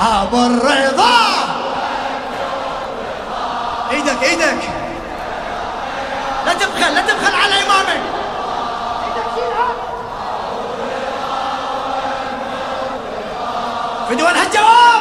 أبو الرضا. ايدك ايدك، لا تبخل لا تبخل على إمامك. ايدك شيلها في دول هالجواب.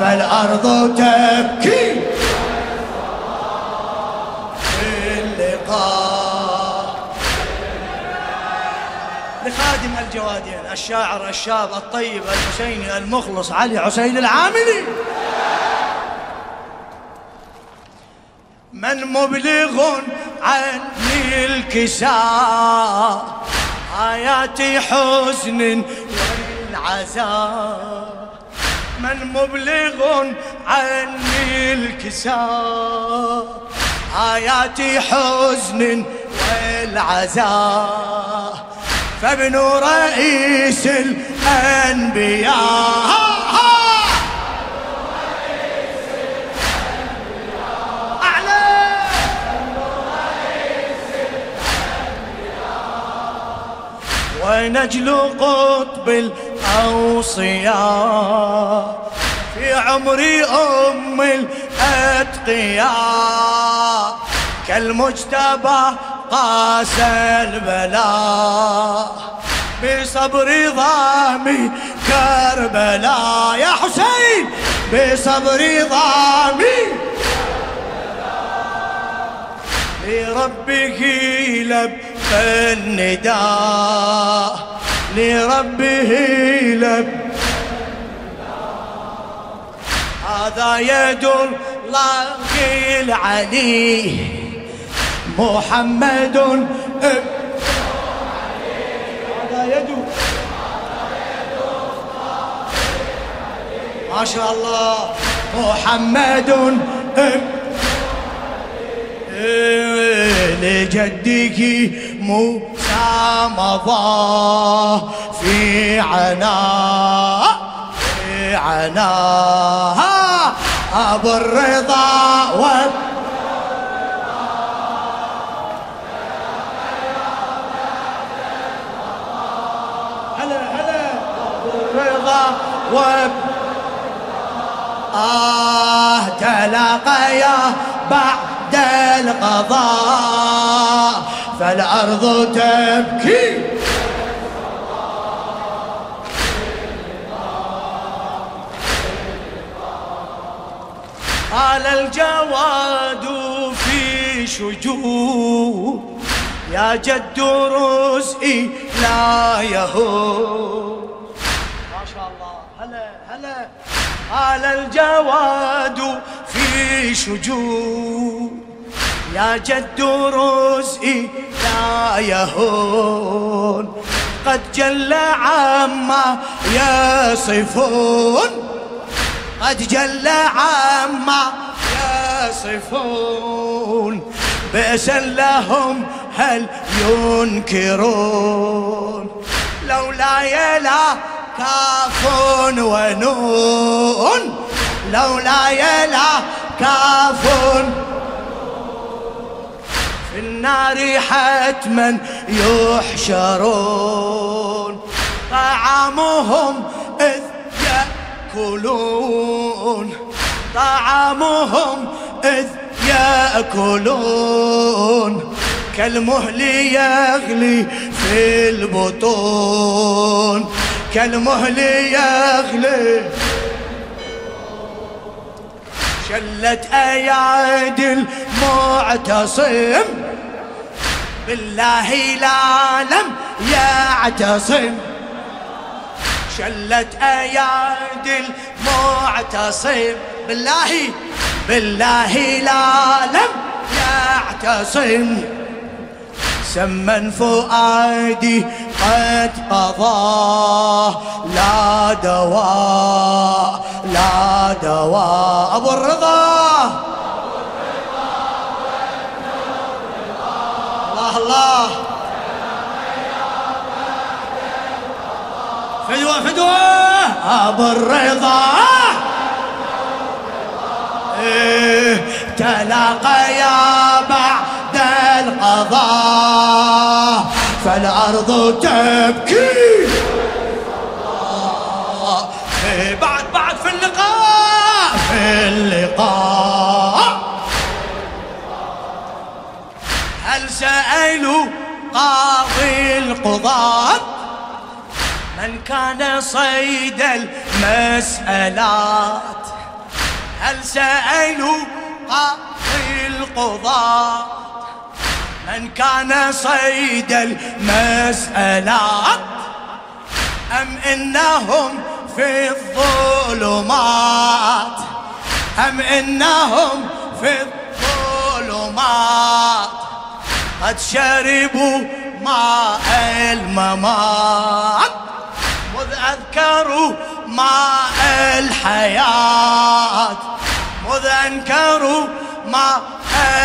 فالأرض تبكي في اللقاء لخادم الجوادين الشاعر الشاب الطيب الحسيني المخلص علي عسيلي العاملي. من مبلغ عني الكساء آيات حزن والعزاء، من مبلغ عني الكساء آياتي حزن والعزاء، فابن رئيس الأنبياء أعلى. ونجل قطب الأوصياء في عمري أم الأتقياء، كالمجتبى قاس البلاء بصبر ضامي كربلاء. يا حسين بصبر ضامي لربه لبى النداء، لربه لب هذا يد الله العلي، محمد ابن علي. هذا يد الله العلي ما شاء الله، محمد ابن لجدك موسى مضى في عناء، في عناء أبو الرضا. هلا هلا أبو الرضا تلاقيا بعد القضاء، فالأرض تبكي قال الجواد في شجوع، يا جد رزقي لا يهون. ما شاء الله هلا هلا. قال الجواد في شجوع، يا جد رزقي لا يهون، قد جل عما يصفون، قد جل عما يصفون، بأسا لهم هل ينكرون، لولا يلا كاف ونون، لولا يلا كاف في النار حتما يحشرون، طعامهم إذ يأكلون، طعامهم إذ يأكلون، كالمهل يغلي في البطون، كالمهل يغلي. شلت أيادي المعتصم بالله لا لم يعتصم، شلت أيادي المعتصم بالله، بالله لا لم يعتصم، سما فؤادي قد قضاه لا دواء، لا دواء أبو الرضا. الله الله فدوة فدوة أبو الرضا. تلاقيا بعد القضاء فالأرض تبكي. بعد في اللقاء هل سألوا قاضي القضاة من كان صيد المسألات؟ هل سألوا قاضي القضاة من كان صيد المسألات؟ أم إنهم في الظلمات؟ قد شربوا ماء الممات مذ أذكروا ماء الحياة أنكروا ماء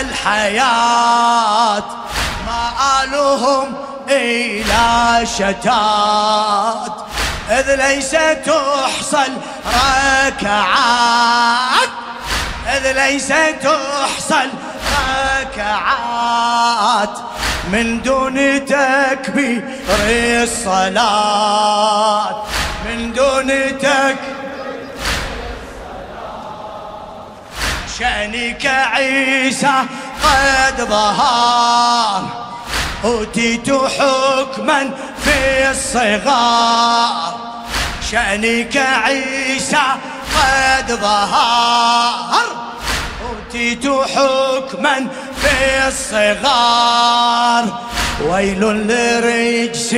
الحياة. مآلهم إلى شتات إذ ليس تحصى الركعات من دون تكبير الصلاة شأنك عيسى قد ظهر أوتيت حكما في الصغار. شأنك عيسى قد ظهر أوتيت حكما في الصغار. ويل لرجس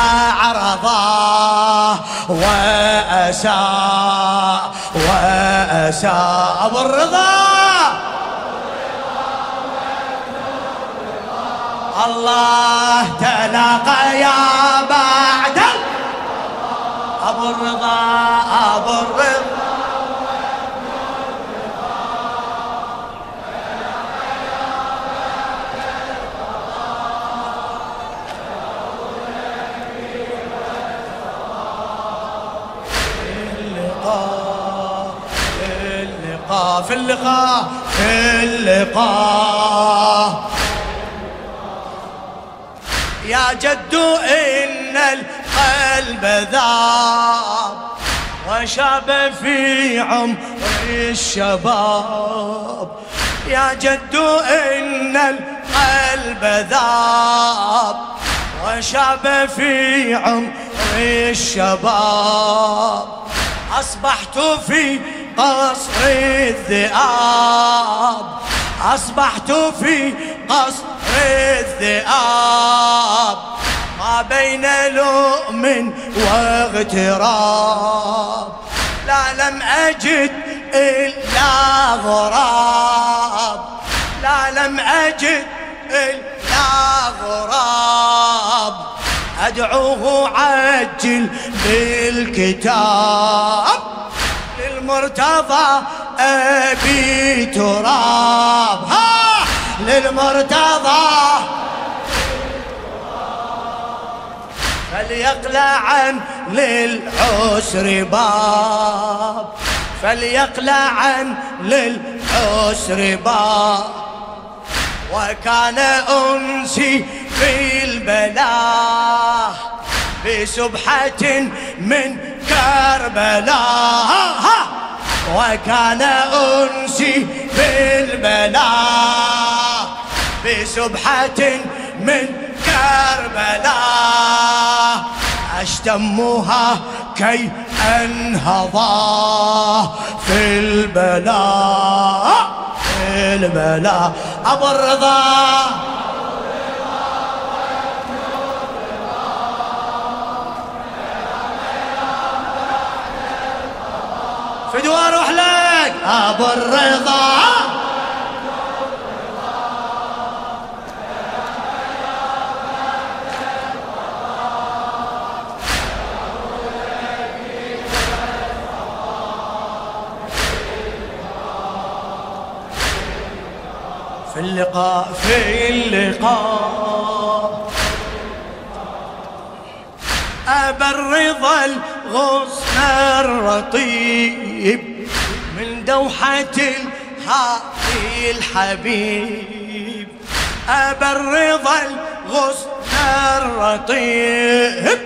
أعرضاه وأساء أبو الرضا. الله تلاقى يا بعد أبو الرضا في اللقاء يا جد إن القلب ذاب وشاب في عمر الشباب. يا جد إن القلب ذاب وشاب في عمر الشباب. أصبحت في قصر الذئاب ما بين لؤم واغتراب. لا لم أجد إلا غراب أدعوه عجل بالكتاب للمرتضى أبي تراب. ها للمرتضى فليقلعن للعسر باب وكان أنسي في البلاء بسبحة من كربلاء. وكان أنسي بالبلاء بسبحة من كربلاء. أشتمها كي أنهضا في البلاء أبو الرضا. فدوى اروح لك ابو الرضا. في اللقاء أبو الرضا الغصن الرطيب من دوحة الهادي الحبيب. أبو الرضا الغصن الرطيب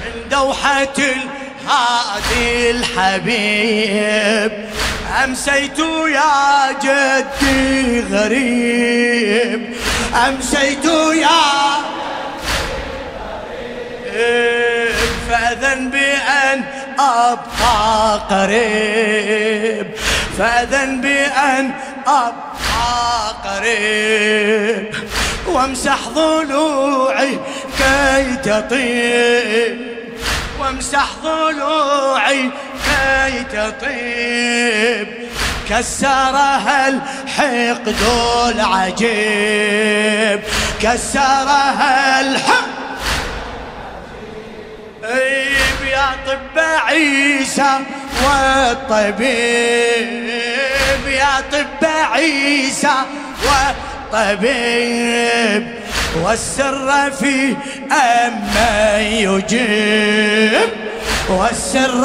من دوحة الهادي الحبيب، أمسيت يا جدي غريب، أمسيت يا فأذن بأن أبقى قريب، فأذن بأن أبقى قريب، وامسح ضلوعي كي تطيب، وامسح ضلوعي كي تطيب، كسرها الحقد العجيب، كسرها الحقد طيب، يا طب عيسى والطبيب، يا طب عيسى والطبيب، والسر في أمن يجيب، والسر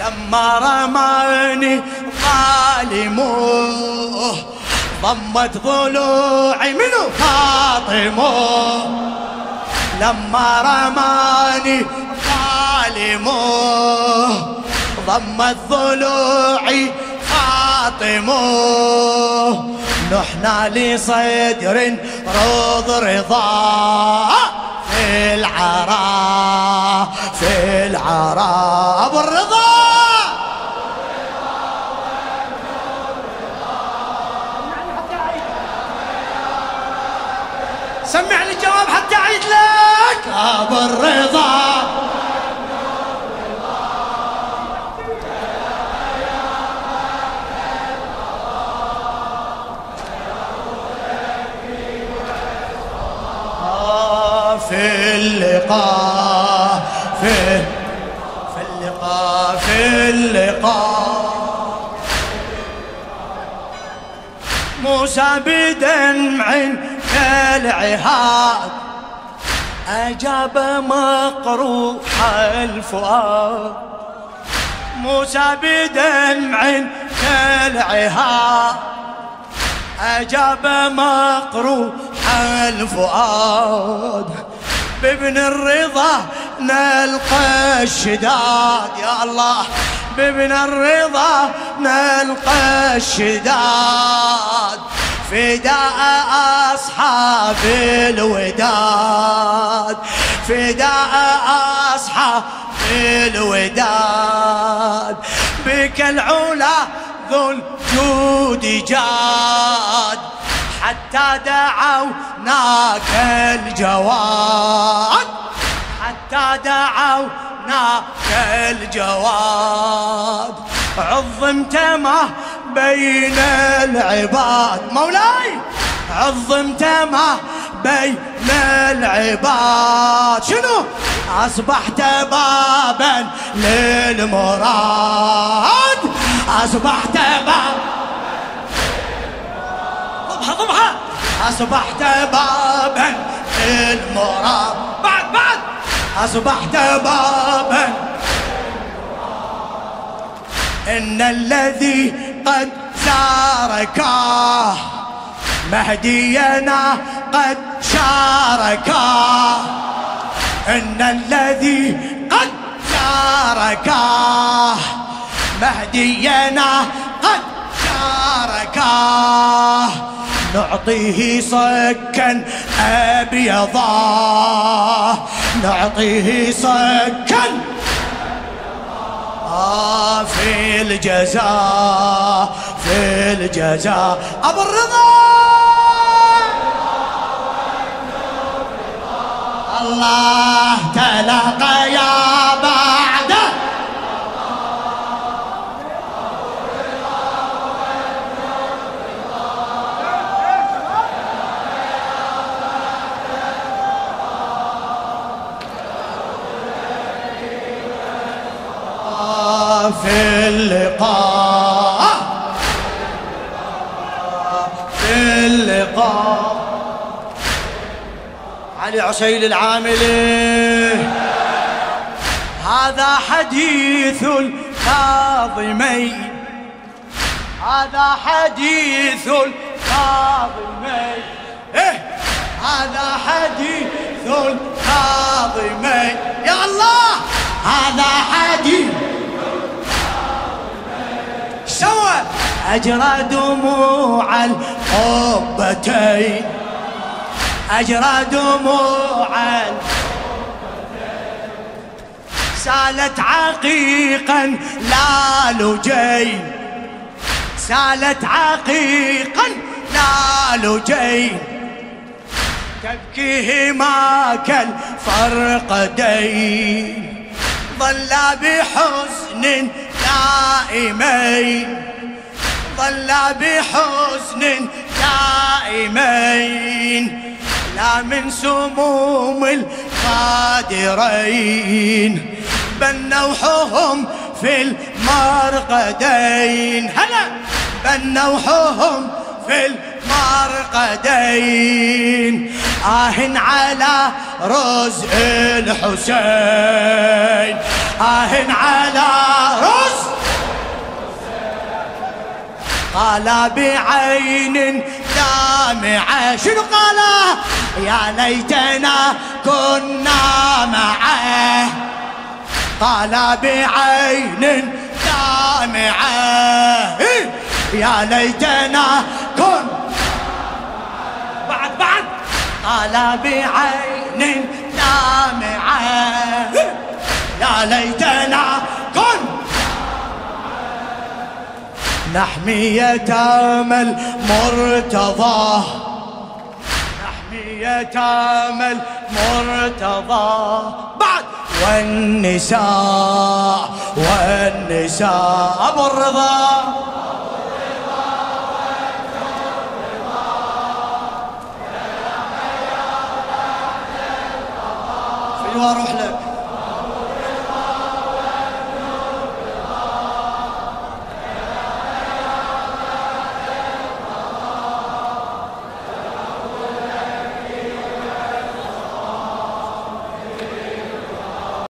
لما رماني ظالموه ضمت ضلوعي منو فاطمه، لما رماني ظالمه ضمت ضلوعي فاطمه، نحنا لصدر روض رضا في العراء، في العراء أبو الرضا سمعني الجواب حتى أعيد لك. أبو الرضا في اللقاء، في اللقاء، في اللقاء، موسى بدمع العهاد أجاب مقروح الفؤاد، موسى بدمع كالعهاد أجاب مقروح الفؤاد، بابن الرضا نلقى الشداد يا الله، بابن الرضا نلقى الشداد، فداء أصحاب الوداد، فداء أصحاب الوداد، بك العلا ذو الجود جاد، حتى دعوناك الجواد، حتى دعوناك الجواد، عظمت ما بين العباد مولاي، عظمت ما بين العباد، شنو أصبحت بابا للمراد، أصبحت بابا ضبها ضبها، أصبحت بابا للمراد، بعد بعد أصبحت بابا، إن الذي قد ساركاه مهدينا قد شاركاه، إن الذي قد ساركاه مهدينا قد شاركاه، نعطيه صكا أبيضا، نعطيه صكا في الجزاء، في الجزاء أبو الرضا. الله تلقى يا بعده في اللقاء، في اللقاء، علي عسيلي العاملي. هذا حديث الكاظمين، هذا حديث الكاظمين الكاظمي. إيه هذا حديث الكاظمي يا الله، هذا حديث الكاظمي. سوى أجرى دموع القبتين، أجرى دموعا سالت عقيقا لا لجي، سالت عقيقا لا لجي تبكيهما كالفرقدين، ظلا بحزن دائمي، ظلا بحزن دائمين لا من سموم القادرين بل نوحهم في المرقدين. هلا بل نوحهم في المرقدين. آه على رزق الحسين، آه على رزق الحسين. قال بعين دامعة، شنو قال؟ يا ليتنا كنا معه. قال بعين دامعة يا ليتنا كنا معه. بعد بعد قال بعين دامعة يا ليتنا كنا نحمي يتامى المرتضى، نحمي يتامى المرتضى بعد والنساء، والنساء أبو الرضا، أبو الرضا والنور الرضا يا حي يا ولد الرضا. شنو أروح لك؟